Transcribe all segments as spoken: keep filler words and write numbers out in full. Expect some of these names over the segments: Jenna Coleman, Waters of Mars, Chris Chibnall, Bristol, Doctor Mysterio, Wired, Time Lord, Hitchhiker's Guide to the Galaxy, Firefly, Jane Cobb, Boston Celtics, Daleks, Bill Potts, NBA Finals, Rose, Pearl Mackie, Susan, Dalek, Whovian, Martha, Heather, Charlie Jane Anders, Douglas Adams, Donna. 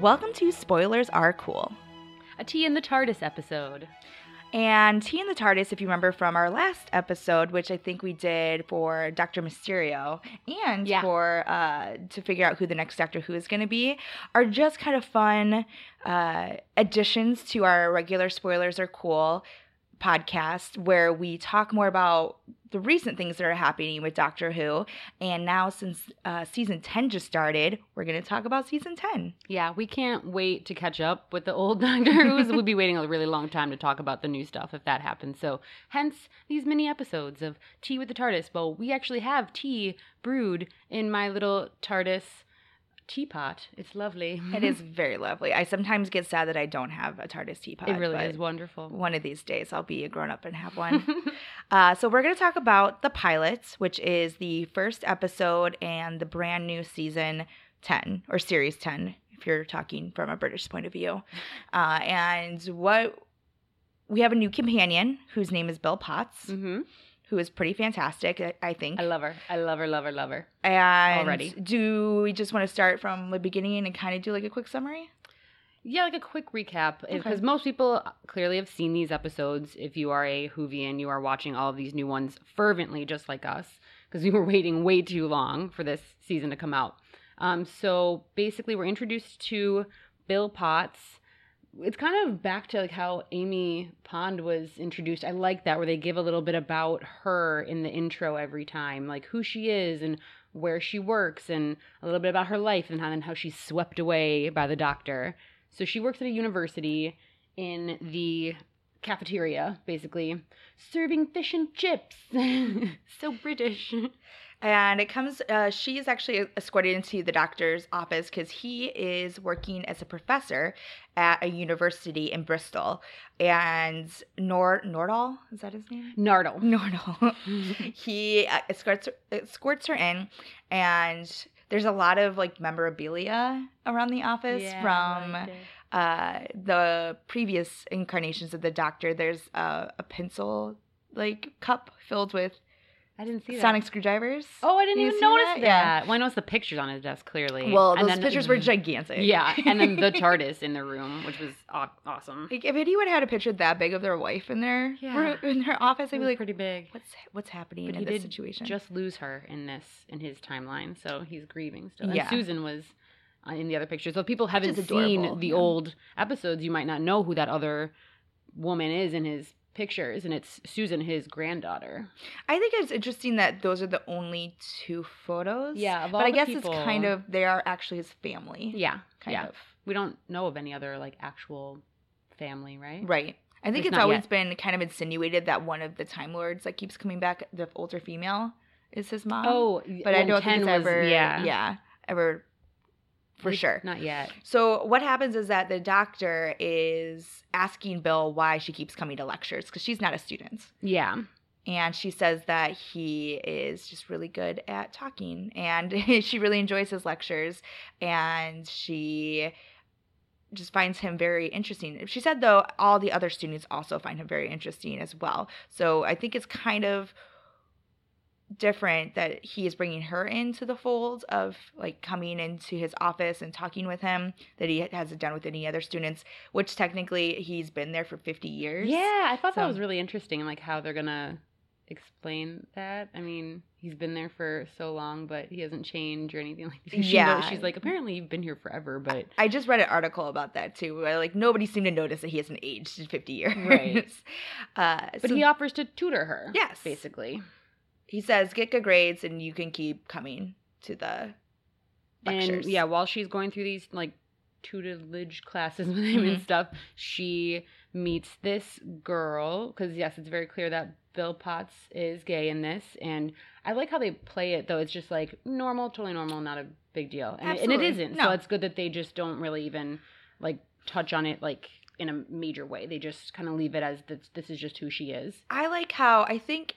Welcome to Spoilers Are Cool, a Tea in the TARDIS episode. And Tea in the TARDIS, if you remember from our last episode, which I think we did for Doctor Mysterio and yeah. for uh, to figure out who the next Doctor Who is going to be, are just kind of fun uh, additions to our regular Spoilers Are Cool podcast, where we talk more about the recent things that are happening with Doctor Who. And now since uh, season ten just started, we're going to talk about season ten. Yeah, we can't wait to catch up with the old Doctor Who's. We'll be waiting a really long time to talk about the new stuff if that happens. So hence these mini episodes of Tea with the TARDIS. Well, we actually have tea brewed in my little TARDIS teapot. It's lovely. It is very lovely. I sometimes get sad that I don't have a TARDIS teapot. It really is wonderful. One of these days I'll be a grown up and have one. uh, so we're going to talk about the pilots, which is the first episode and the brand new season ten or series ten, if you're talking from a British point of view. Uh, and what we have a new companion whose name is Bill Potts. Mm-hmm. Who is pretty fantastic, I think. I love her. I love her, love her, love her. And already. Do we just want to start from the beginning and kind of do like a quick summary? Yeah, like a quick recap. Because okay. most people clearly have seen these episodes. If you are a Whovian, you are watching all of these new ones fervently, just like us. Because we were waiting way too long for this season to come out. Um, so basically, we're introduced to Bill Potts. It's kind of back to like how Amy Pond was introduced. I like that, where they give a little bit about her in the intro every time, like who she is and where she works and a little bit about her life and how, and how she's swept away by the Doctor. So she works at a university in the cafeteria, basically, serving fish and chips. So British. And it comes, uh, she is actually escorted into the doctor's office because he is working as a professor at a university in Bristol. And Nor- Nordal, is that his name? Nardole. Nardole. He uh, escorts, escorts her in, and there's a lot of like memorabilia around the office yeah, from I like it. uh, the previous incarnations of the doctor. There's uh, a pencil like cup filled with I didn't see that. Sonic screwdrivers. Oh, I didn't you even notice that. that. Yeah. Well, I noticed the pictures on his desk, clearly. Well, and those then, pictures were gigantic. Yeah, and then the TARDIS in the room, which was aw- awesome. Like, if anyone had a picture that big of their wife in their yeah. in their office, I'd be like, pretty big. What's what's happening but in he this did situation? Just lose her in this in his timeline, so he's grieving still. And yeah. Susan was in the other picture. So if people haven't seen the yeah. old episodes, you might not know who that other woman is in his pictures, and it's Susan, his granddaughter. I think it's interesting that those are the only two photos. Yeah, of all but I guess people, it's kind of they are actually his family. Yeah, kind yeah. of. We don't know of any other like actual family, right? Right. I think it's, it's always yet. been kind of insinuated that one of the Time Lords that keeps coming back, the older female, is his mom. Oh, but I don't think it's was, ever. Yeah, yeah, ever. For sure. Not yet. So what happens is that the doctor is asking Bill why she keeps coming to lectures because she's not a student. Yeah. And she says that he is just really good at talking and she really enjoys his lectures and she just finds him very interesting. She said, though, all the other students also find him very interesting as well. So I think it's kind of different that he is bringing her into the fold of like coming into his office and talking with him that he hasn't done with any other students, which technically he's been there for fifty years. Yeah, I thought so. That was really interesting, like how they're gonna explain that. I mean, he's been there for so long, but he hasn't changed or anything like that. She yeah. knows, she's like, apparently you've been here forever, but I just read an article about that too, where like nobody seemed to notice that he hasn't aged in fifty years. Right. uh, but so, he offers to tutor her. Yes. Basically. He says, get good grades and you can keep coming to the lectures. And yeah, while she's going through these like tutelage classes with him mm-hmm. and stuff, she meets this girl. Because yes, it's very clear that Bill Potts is gay in this. And I like how they play it, though. It's just like normal, totally normal, not a big deal. And, it, and it isn't. No. So it's good that they just don't really even like touch on it like in a major way. They just kind of leave it as this, this is just who she is. I like how I think...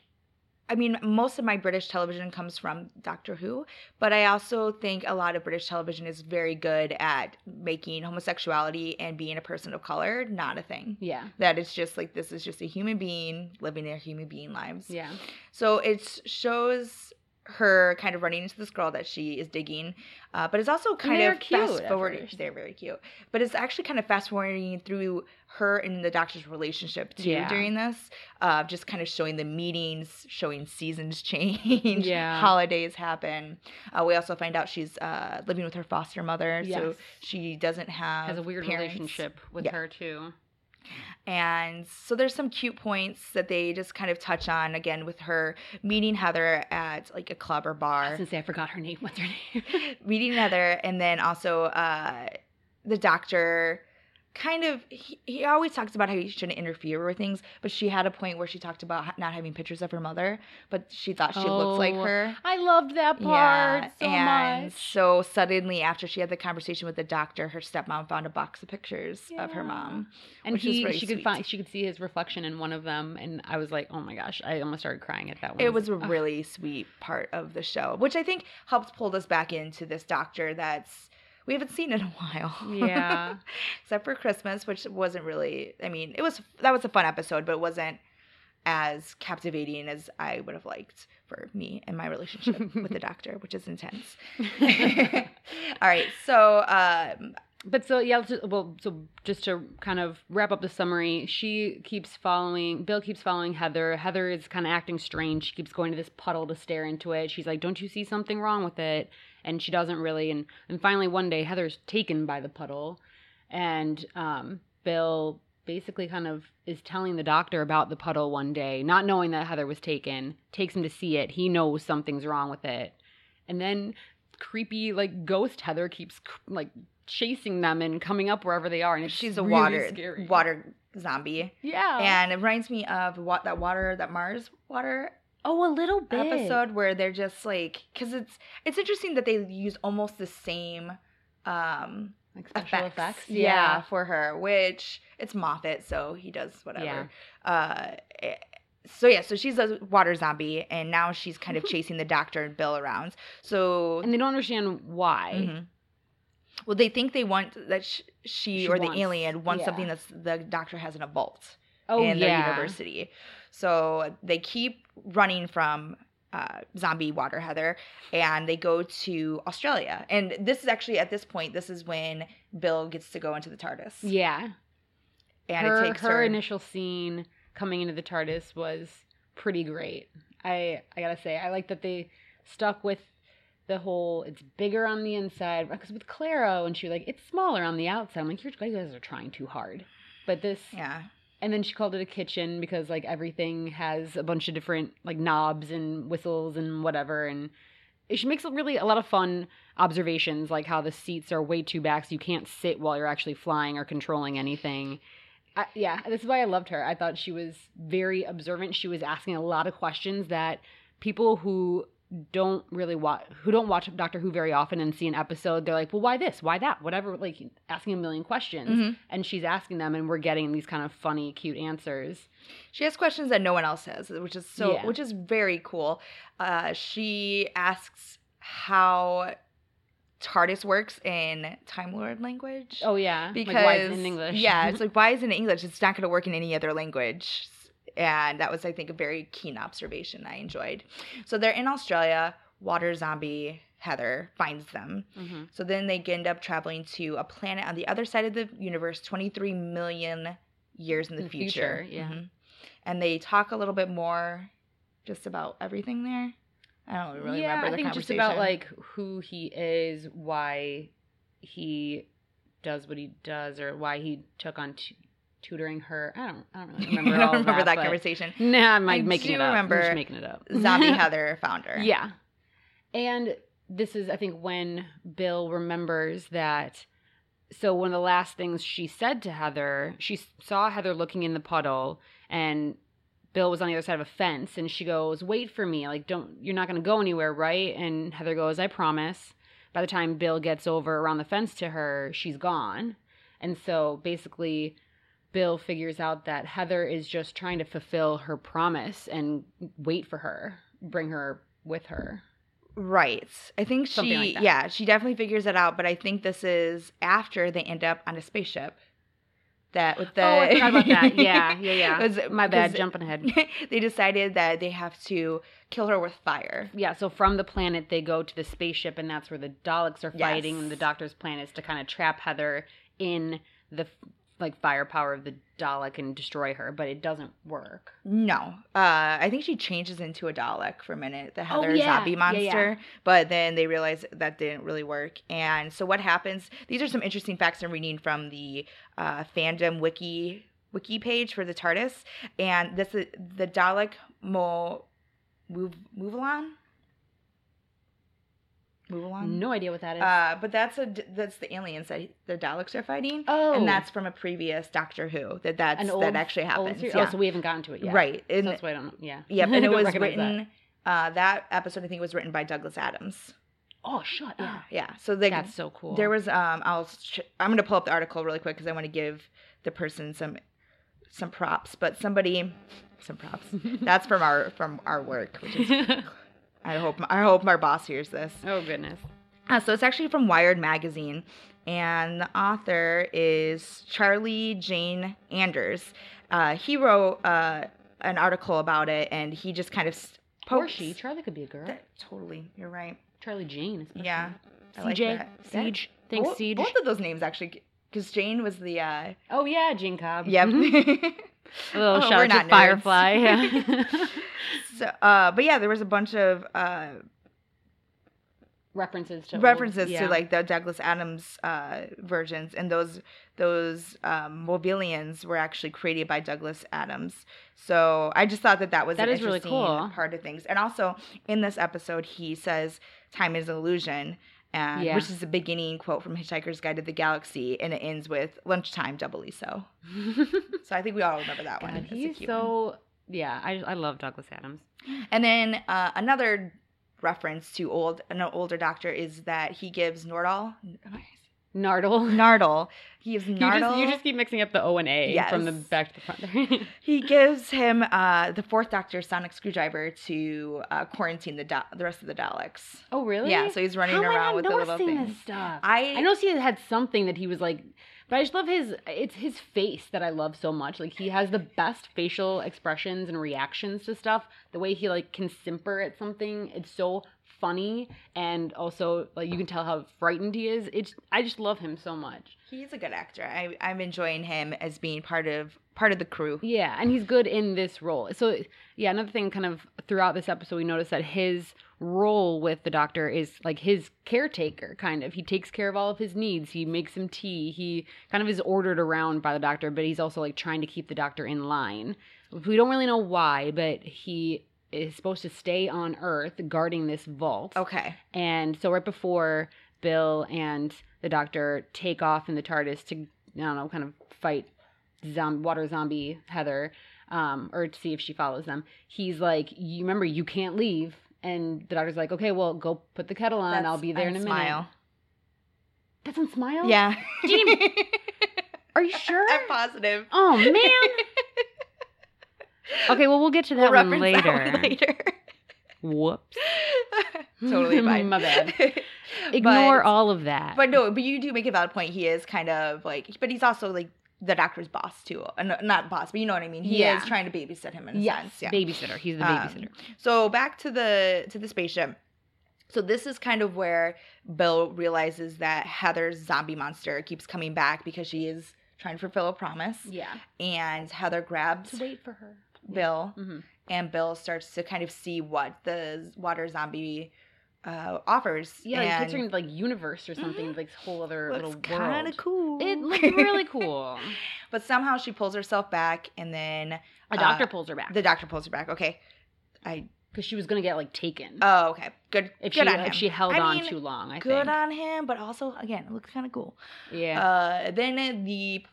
I mean, most of my British television comes from Doctor Who, but I also think a lot of British television is very good at making homosexuality and being a person of color not a thing. Yeah. That it's just like, this is just a human being living their human being lives. Yeah. So it shows her kind of running into this girl that she is digging. Uh, but it's also kind of fast-forwarding. They're very cute. But it's actually kind of fast-forwarding through her and the Doctor's relationship, too, yeah. during this. Uh, just kind of showing the meetings, showing seasons change, yeah. holidays happen. Uh, we also find out she's uh, living with her foster mother, yes. so she doesn't have Has a weird parents. relationship with yeah. her, too. And so there's some cute points that they just kind of touch on, again, with her meeting Heather at, like, a club or bar. I was going to say, I forgot her name. What's her name? Meeting Heather, and then also uh, the Doctor kind of, he, he always talks about how he shouldn't interfere with things, but she had a point where she talked about not having pictures of her mother, but she thought she oh, looked like her. I loved that part yeah, so and much. And so suddenly, after she had the conversation with the Doctor, her stepmom found a box of pictures yeah. of her mom, and which he, was really she sweet. could find she could see his reflection in one of them, and I was like, oh my gosh, I almost started crying at that one. It was a oh. really sweet part of the show, which I think helped pull us back into this Doctor that's. We haven't seen it in a while. Yeah. Except for Christmas, which wasn't really, I mean, it was, that was a fun episode, but it wasn't as captivating as I would have liked for me and my relationship with the Doctor, which is intense. All right. So, um, but so, yeah, just, well, so just to kind of wrap up the summary, she keeps following, Bill keeps following Heather. Heather is kind of acting strange. She keeps going to this puddle to stare into it. She's like, don't you see something wrong with it? And she doesn't really. And, and finally, one day, Heather's taken by the puddle. And um, Bill basically kind of is telling the Doctor about the puddle one day, not knowing that Heather was taken, takes him to see it. He knows something's wrong with it. And then creepy, like, ghost Heather keeps, like, chasing them and coming up wherever they are. And it's She's a really water, scary. water zombie. Yeah. And it reminds me of what, that water, that Mars water Oh, a little bit. Episode where they're just like, because it's it's interesting that they use almost the same um, like special effects, effects? Yeah. yeah, for her. Which it's Moffat, so he does whatever. Yeah. Uh, it, so yeah, so she's a water zombie, and now she's kind of chasing the Doctor and Bill around. So and they don't understand why. Mm-hmm. Well, they think they want that she, she, she or wants, the alien wants yeah. something that the Doctor has in a vault. Oh, in yeah. their university. So they keep running from uh, zombie water Heather, and they go to Australia. And this is actually, at this point, this is when Bill gets to go into the TARDIS. Yeah. And her, it takes her... Her initial scene coming into the TARDIS was pretty great. I, I gotta say, I like that they stuck with the whole, it's bigger on the inside. Because with Clara, and she was like, it's smaller on the outside. I'm like, you guys are trying too hard. But this... Yeah. And then she called it a kitchen because, like, everything has a bunch of different, like, knobs and whistles and whatever. And she makes really a lot of fun observations, like how the seats are way too back so you can't sit while you're actually flying or controlling anything. I, yeah, this is why I loved her. I thought she was very observant. She was asking a lot of questions that people who don't really watch, who don't watch Doctor Who very often and see an episode, they're like, well, why this? Why that? Whatever, like asking a million questions. Mm-hmm. And she's asking them, and we're getting these kind of funny, cute answers. She has questions that no one else has, which is so, yeah. which is very cool. Uh, she asks how TARDIS works in Time Lord language. Oh, yeah. Because, like, why is it in English? Yeah, it's like, why is it in English? It's not going to work in any other language. And that was, I think, a very keen observation I enjoyed. So they're in Australia. Water zombie Heather finds them. Mm-hmm. So then they end up traveling to a planet on the other side of the universe, twenty-three million years in the, in the future. future. Yeah. Mm-hmm. And they talk a little bit more just about everything there. I don't really yeah, remember the I think conversation. Just about, like, who he is, why he does what he does, or why he took on... T- tutoring her. I don't I don't really remember all I don't remember that, that conversation. Nah, I'm like making it up. I'm just making it up. Zombie Heather found her. Yeah. And this is, I think, when Bill remembers that. So one of the last things she said to Heather, she saw Heather looking in the puddle, and Bill was on the other side of a fence, and she goes, wait for me. Like, don't, you're not going to go anywhere, right? And Heather goes, I promise. By the time Bill gets over around the fence to her, she's gone. And so basically... Bill figures out that Heather is just trying to fulfill her promise and wait for her, bring her with her. Right. I think Something she, like that. yeah, she definitely figures it out, but I think this is after they end up on a spaceship. that with the... Oh, I forgot about that. Yeah, yeah, yeah. It was my bad, jumping ahead. They decided that they have to kill her with fire. Yeah, so from the planet, they go to the spaceship, and that's where the Daleks are fighting, yes. and the Doctor's plan is to kind of trap Heather in the... like firepower of the Dalek and destroy her, but it doesn't work. No. Uh, I think she changes into a Dalek for a minute, the Heather oh, yeah. zombie monster, yeah, yeah. but then they realize that didn't really work. And so what happens, these are some interesting facts I'm reading from the uh, fandom wiki wiki page for the TARDIS, and this is the Dalek Mo move, move along? Move along. No idea what that is. Uh, but that's a that's the aliens that the Daleks are fighting. Oh, and that's from a previous Doctor Who. That that's An old, that actually happened. Yeah. Oh, so we haven't gotten to it yet. Right. And, so that's why I don't know. Yeah. Yep. And it was written. That. Uh, that episode I think was written by Douglas Adams. Oh, shut up. Yeah. yeah. So they, that's so cool. There was um. I'll sh- I'm gonna pull up the article really quick because I want to give the person some some props. But somebody some props. That's from our from our work, which is. I hope I hope my boss hears this. Oh, goodness. Uh, so it's actually from Wired magazine, and the author is Charlie Jane Anders. Uh, he wrote uh, an article about it, and he just kind of pokes. Or she. Charlie could be a girl. That, totally. You're right. Charlie Jane. Is yeah. I like that. Siege. That, Thanks, both, Siege. Both of those names, actually, because Jane was the... Uh, oh, yeah, Jane Cobb. Yep. Mm-hmm. A little oh, shout out to Firefly. Yeah. So, uh, but yeah, there was a bunch of uh, references to references old, yeah. to like the Douglas Adams uh, versions, and those those um, Mobilians were actually created by Douglas Adams. So I just thought that that was that an is interesting really cool. part of things. And also in this episode, he says, "Time is an illusion." And, yeah. which is the beginning quote from Hitchhiker's Guide to the Galaxy, and it ends with lunchtime doubly so. So I think we all remember that God, one. He's so, one. yeah, I, I love Douglas Adams. And then uh, another reference to old an older Doctor is that he gives Nordal, Nardole. Nardole. He gives Nardole. You just, you just keep mixing up the O and A yes. from the back to the front. He gives him uh, the fourth Doctor's sonic screwdriver to uh, quarantine the do- the rest of the Daleks. Oh, really? Yeah, so he's running How around with the little thing. This stuff? I I noticed he had something that he was like, but I just love his, it's his face that I love so much. Like, he has the best facial expressions and reactions to stuff. The way he, like, can simper at something, it's so funny, and also like you can tell how frightened he is. It's I just love him so much. He's a good actor. I, I'm enjoying him as being part of part of the crew. Yeah, and he's good in this role. So yeah, another thing kind of throughout this episode we noticed that his role with the Doctor is like his caretaker kind of. He takes care of all of his needs. He makes him tea. He kind of is ordered around by the Doctor, but he's also like trying to keep the Doctor in line. We don't really know why, but he is supposed to stay on Earth guarding this vault. Okay. And so right before Bill and the Doctor take off in the TARDIS to, I don't know, kind of fight zomb- water zombie Heather, um, or to see if she follows them, he's like, you remember, you can't leave. And the Doctor's like, okay, well, go put the kettle on. That's, I'll be there in a smile. minute. That's on Smile? Yeah. Even... Are you sure? I'm positive. Oh, man. Okay, well, we'll get to that we'll one later. That one later. Whoops. Totally fine. My bad. Ignore but, all of that. But no, but you do make a valid point. He is kind of like, but he's also like the Doctor's boss too. Uh, not boss, but you know what I mean. He yeah. is trying to babysit him in a yes. sense. Yeah. Babysitter. He's the babysitter. Um, so back to the to the spaceship. So this is kind of where Bill realizes that Heather's zombie monster keeps coming back because she is trying to fulfill a promise. Yeah. And Heather grabs. To wait for her. Bill, mm-hmm. and Bill starts to kind of see what the water zombie uh, offers. Yeah, and like, it's in, like, universe or something, mm-hmm. like this whole other looks little world. Kind of cool. It looked really cool. But somehow she pulls herself back, and then a doctor uh, pulls her back. The doctor pulls her back. Okay, I because she was gonna get like taken. Oh, okay, good. If good she on if him. she held I on mean, too long, I good think. Good on him, but also again, it looks kind of cool. Yeah. Uh, then the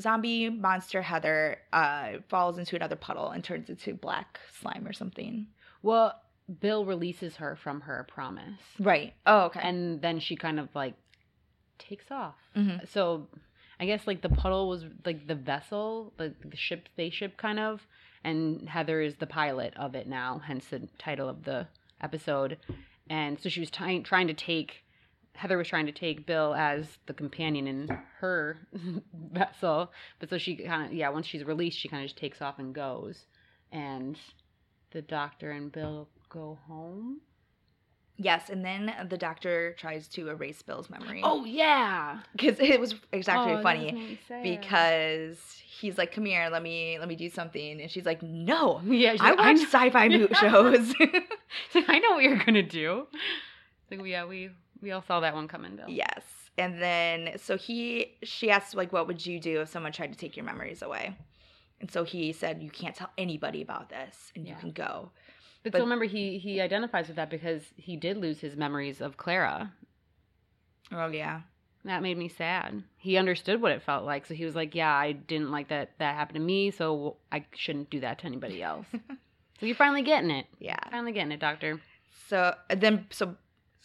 zombie monster Heather uh, falls into another puddle and turns into black slime or something. Well, Bill releases her from her promise. Right. Oh, okay. And then she kind of like takes off. Mm-hmm. So I guess like the puddle was like the vessel, like the ship, spaceship kind of. And Heather is the pilot of it now, hence the title of the episode. And so she was t- trying to take Heather was trying to take Bill as the companion in her vessel, but so she kind of, yeah, once she's released, she kind of just takes off and goes, and the Doctor and Bill go home. Yes, and then the Doctor tries to erase Bill's memory. Oh, yeah! Because it was exactly oh, funny, because he's like, come here, let me let me do something. And she's like, no, yeah, she's I like, watch I sci-fi yeah. shows. Like, I know what you're going to do. Like, yeah, we, we all saw that one coming, Bill. Yes, and then, so he, she asks, like, what would you do if someone tried to take your memories away? And so he said, you can't tell anybody about this, and yeah. you can go. But, but still, remember, he, he identifies with that because he did lose his memories of Clara. Oh, yeah. That made me sad. He understood what it felt like, so he was like, yeah, I didn't like that that happened to me, so I shouldn't do that to anybody else. So you're finally getting it. Yeah. Finally getting it, Doctor. So, then, so,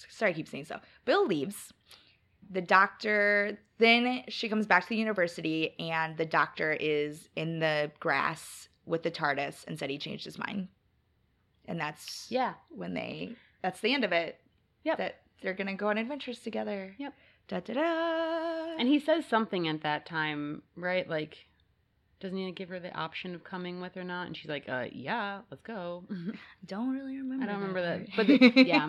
sorry, I keep saying so. Bill leaves. The Doctor, then she comes back to the university, and the Doctor is in the grass with the TARDIS and said he changed his mind. And that's yeah. when they, that's the end of it. Yep. That they're going to go on adventures together. Yep. Da, da, da. And he says something at that time, right? Like, doesn't he give her the option of coming with or not? And she's like, uh, yeah, let's go. Don't really remember I don't that remember that. But the, yeah.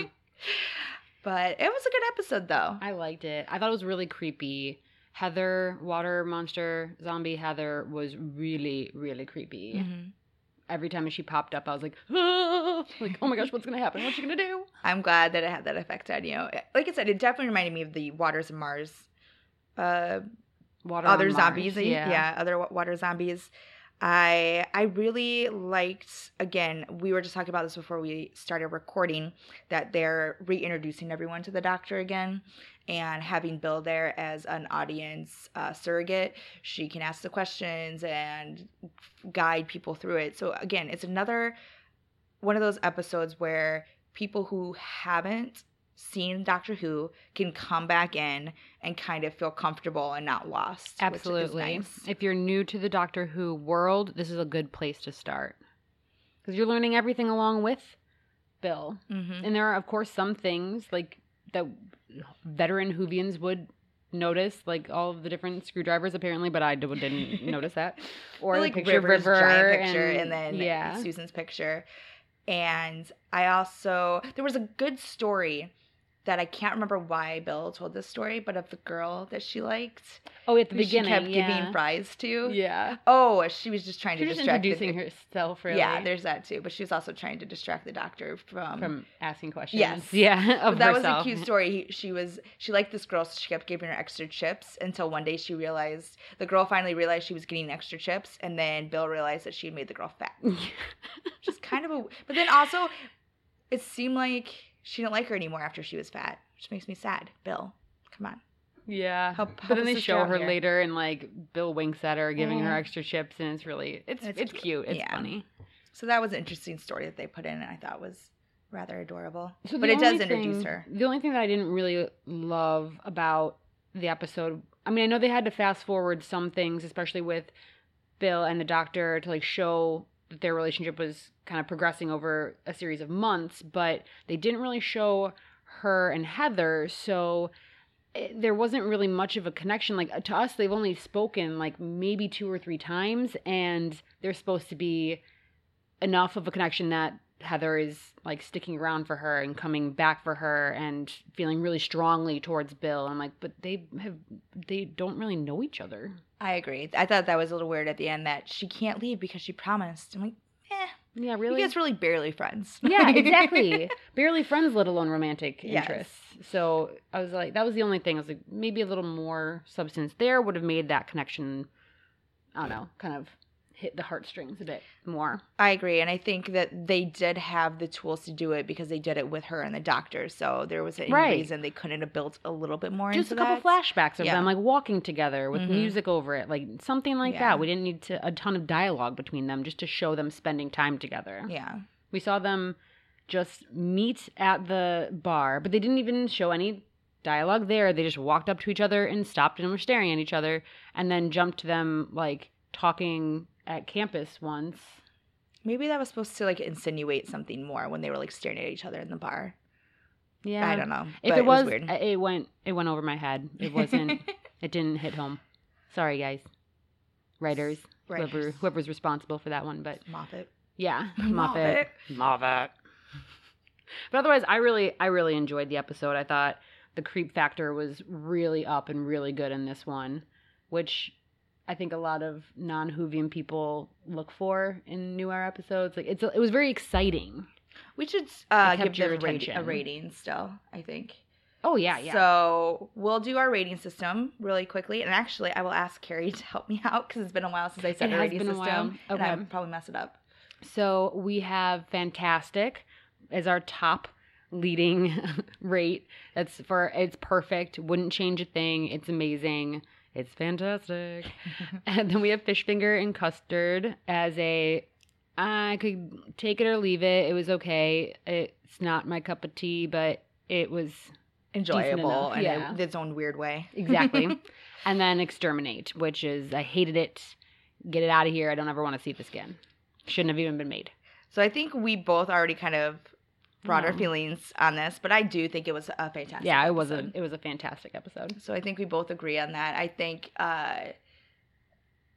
But it was a good episode, though. I liked it. I thought it was really creepy. Heather, water monster, zombie Heather was really, really creepy. Mm-hmm. Every time she popped up, I was like, oh, like, oh my gosh, what's going to happen? What's she going to do? I'm glad that it had that effect on you. Like I said, it definitely reminded me of the Waters of Mars. Uh, Water other zombies. Mars, yeah. yeah, other water zombies. I I really liked, again, we were just talking about this before we started recording, that they're reintroducing everyone to the Doctor again and having Bill there as an audience uh, surrogate. She can ask the questions and guide people through it. So, again, it's another one of those episodes where people who haven't seen Doctor Who can come back in and kind of feel comfortable and not lost. Absolutely. Nice. If you're new to the Doctor Who world, this is a good place to start because you're learning everything along with Bill. Mm-hmm. And there are, of course, some things like that veteran Whovians would notice, like all of the different screwdrivers apparently, but I didn't notice that. Or the like picture River's River, giant picture and, and then yeah. Susan's picture. And I also, there was a good story that I can't remember why Bill told this story, but of the girl that she liked. Oh, at the beginning, yeah. She kept yeah. giving fries to. Yeah. Oh, she was just trying she to distract. She was introducing the, herself, really. Yeah, there's that, too. But she was also trying to distract the Doctor from... From asking questions. Yes. Yeah, of but that herself. Was a cute story. He, she was, she liked this girl, so she kept giving her extra chips until one day she realized... The girl finally realized she was getting extra chips, and then Bill realized that she had made the girl fat. Which is kind of a... But then also, it seemed like... She didn't like her anymore after she was fat, which makes me sad. Bill, come on. Yeah. Help, help but then they show her here. Later and, like, Bill winks at her, giving mm. her extra chips, and it's really, it's it's, it's cute. cute. It's yeah. funny. So that was an interesting story that they put in, and I thought was rather adorable. So but it does thing, introduce her. The only thing that I didn't really love about the episode, I mean, I know they had to fast forward some things, especially with Bill and the Doctor, to, like, show... that their relationship was kind of progressing over a series of months, but they didn't really show her and Heather, so it, there wasn't really much of a connection. Like, to us, they've only spoken, like, maybe two or three times, and there's supposed to be enough of a connection that Heather is, like, sticking around for her and coming back for her and feeling really strongly towards Bill. I'm like, but they have, they don't really know each other. I agree. I thought that was a little weird at the end that she can't leave because she promised. I'm like, eh. Yeah, really? You guys really barely friends. Yeah, exactly. Barely friends, let alone romantic yes. interests. So I was like, that was the only thing. I was like, maybe a little more substance there would have made that connection, I don't know, kind of hit the heartstrings a bit more. I agree. And I think that they did have the tools to do it because they did it with her and the Doctor. So there was any right. reason they couldn't have built a little bit more Just into that. Just a couple that. flashbacks of yeah. them, like, walking together with mm-hmm. music over it. Like, something like yeah. that. We didn't need to, a ton of dialogue between them just to show them spending time together. Yeah. We saw them just meet at the bar, but they didn't even show any dialogue there. They just walked up to each other and stopped and were staring at each other and then jumped to them, like, talking... at campus once. Maybe that was supposed to, like, insinuate something more when they were, like, staring at each other in the bar. Yeah, I don't know. If but it was, it was weird. It went, it went over my head. It wasn't. It didn't hit home. Sorry, guys. Writers, Writers. Whoever, whoever's responsible for that one, but Moffat. Yeah, Moffat. Moffat. But otherwise, I really, I really enjoyed the episode. I thought the creep factor was really up and really good in this one, which I think a lot of non-Whovian people look for in new era episodes. Like it's, it was very exciting. We should uh, give your rating, a rating still, I think. Oh, yeah, yeah. So we'll do our rating system really quickly. And actually, I will ask Carrie to help me out because it's been a while since I said the rating system. Okay. And I'll probably mess it up. So we have Fantastic as our top leading rate. That's for it's perfect. Wouldn't change a thing. It's amazing. It's fantastic. And then we have Fishfinger and Custard as a I could take it or leave it. It was okay. It's not my cup of tea, but it was enjoyable in yeah. its own weird way. Exactly. And then Exterminate, which is I hated it. Get it out of here. I don't ever want to see this again. Shouldn't have even been made. So I think we both already kind of brought no. our feelings on this, but I do think it was a fantastic Yeah, it was a, it was a fantastic episode. So I think we both agree on that. I think... Uh,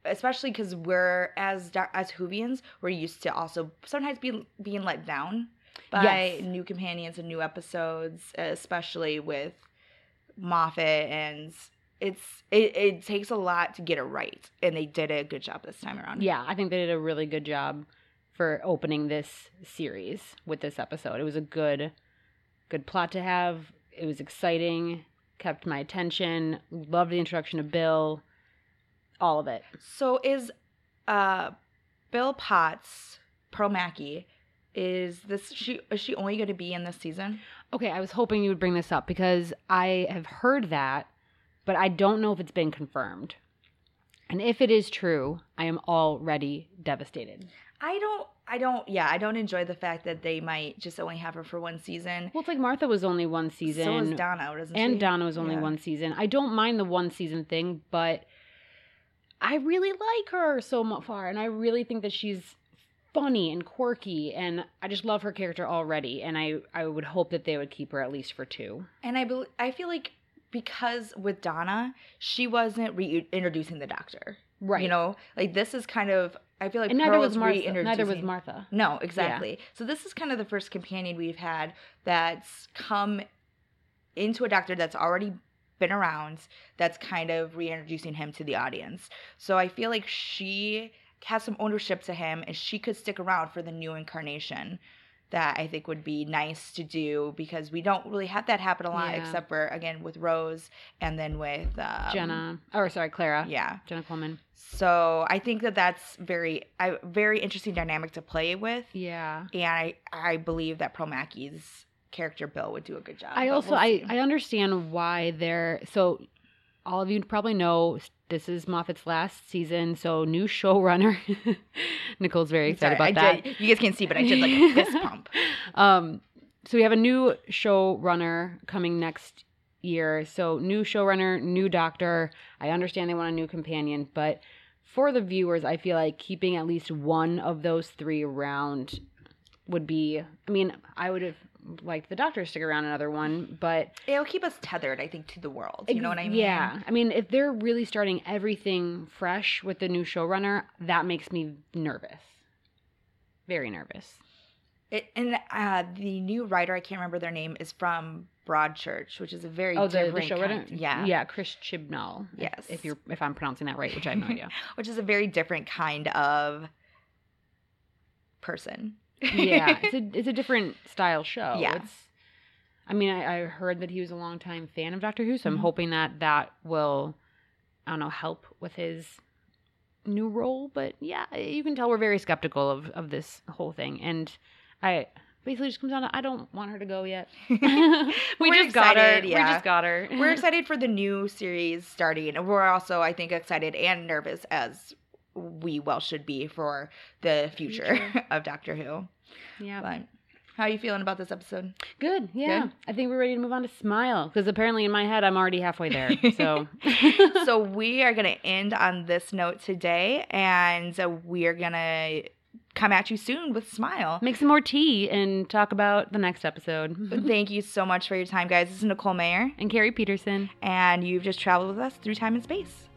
Especially because we're, as as Whovians, we're used to also sometimes be, being let down by yes. new companions and new episodes, especially with Moffat. And it's it, it takes a lot to get it right. And they did a good job this time around. Yeah, I think they did a really good job for opening this series with this episode. It was a good, good plot to have. It was exciting, kept my attention, loved the introduction of Bill. All of it. So is uh, Bill Potts, Pearl Mackie, is this she is she only going to be in this season? Okay, I was hoping you would bring this up because I have heard that, but I don't know if it's been confirmed. And if it is true, I am already devastated. I don't, I don't, yeah, I don't enjoy the fact that they might just only have her for one season. Well, it's like Martha was only one season. So was Donna, doesn't she? And Donna was only yeah. one season. I don't mind the one season thing, but... I really like her so far, and I really think that she's funny and quirky, and I just love her character already, and I, I would hope that they would keep her at least for two. And I, be- I feel like because with Donna, she wasn't reintroducing the Doctor. Right. You know? Like, this is kind of... I feel like and Pearl was reintroducing... Neither was Martha. No, exactly. Yeah. So this is kind of the first companion we've had that's come into a Doctor that's already... been around, that's kind of reintroducing him to the audience. So I feel like she has some ownership to him, and she could stick around for the new incarnation that I think would be nice to do because we don't really have that happen a lot yeah. except for, again, with Rose and then with... Um, Jenna. Or, sorry, Clara. Yeah. Jenna Coleman. So I think that that's very a very interesting dynamic to play with. Yeah. And I, I believe that Pearl Mackie's character Bill would do a good job. I also we'll I, I understand why they're so all of you probably know this is Moffat's last season, so new showrunner. Nicole's very excited Sorry, about I that. Did, you guys can't see, but I did like a fist pump. Um so we have a new showrunner coming next year. So new showrunner, new Doctor. I understand they want a new companion, but for the viewers, I feel like keeping at least one of those three around would be I mean, I would have like the Doctor stick around another one, but... It'll keep us tethered, I think, to the world. You know what I mean? Yeah. I mean, if they're really starting everything fresh with the new showrunner, that makes me nervous. Very nervous. It, and uh, the new writer, I can't remember their name, is from Broadchurch, which is a very oh, different... Oh, the, the showrunner? Kind, yeah. Yeah, Chris Chibnall. Yes. If, you're, if I'm pronouncing that right, which I have no idea. Which is a very different kind of person. Yeah, it's a it's a different style show. Yeah. It's, I mean, I, I heard that he was a longtime fan of Doctor Who, so I'm mm-hmm. hoping that that will, I don't know, help with his new role. But yeah, you can tell we're very skeptical of, of this whole thing. And I basically just comes down to I don't want her to go yet. we we're just excited, got her. Yeah. We just got her. We're excited for the new series starting. And we're also, I think, excited and nervous as we well should be for the future, future. of Doctor Who. Yeah. But how are you feeling about this episode? Good. Yeah. Good? I think we're ready to move on to Smile because apparently in my head I'm already halfway there. So so we are going to end on this note today, and we are going to come at you soon with smile. Make some more tea and talk about the next episode. Thank you so much for your time, guys. This is Nicole Mayer. And Carrie Peterson. And you've just traveled with us through time and space.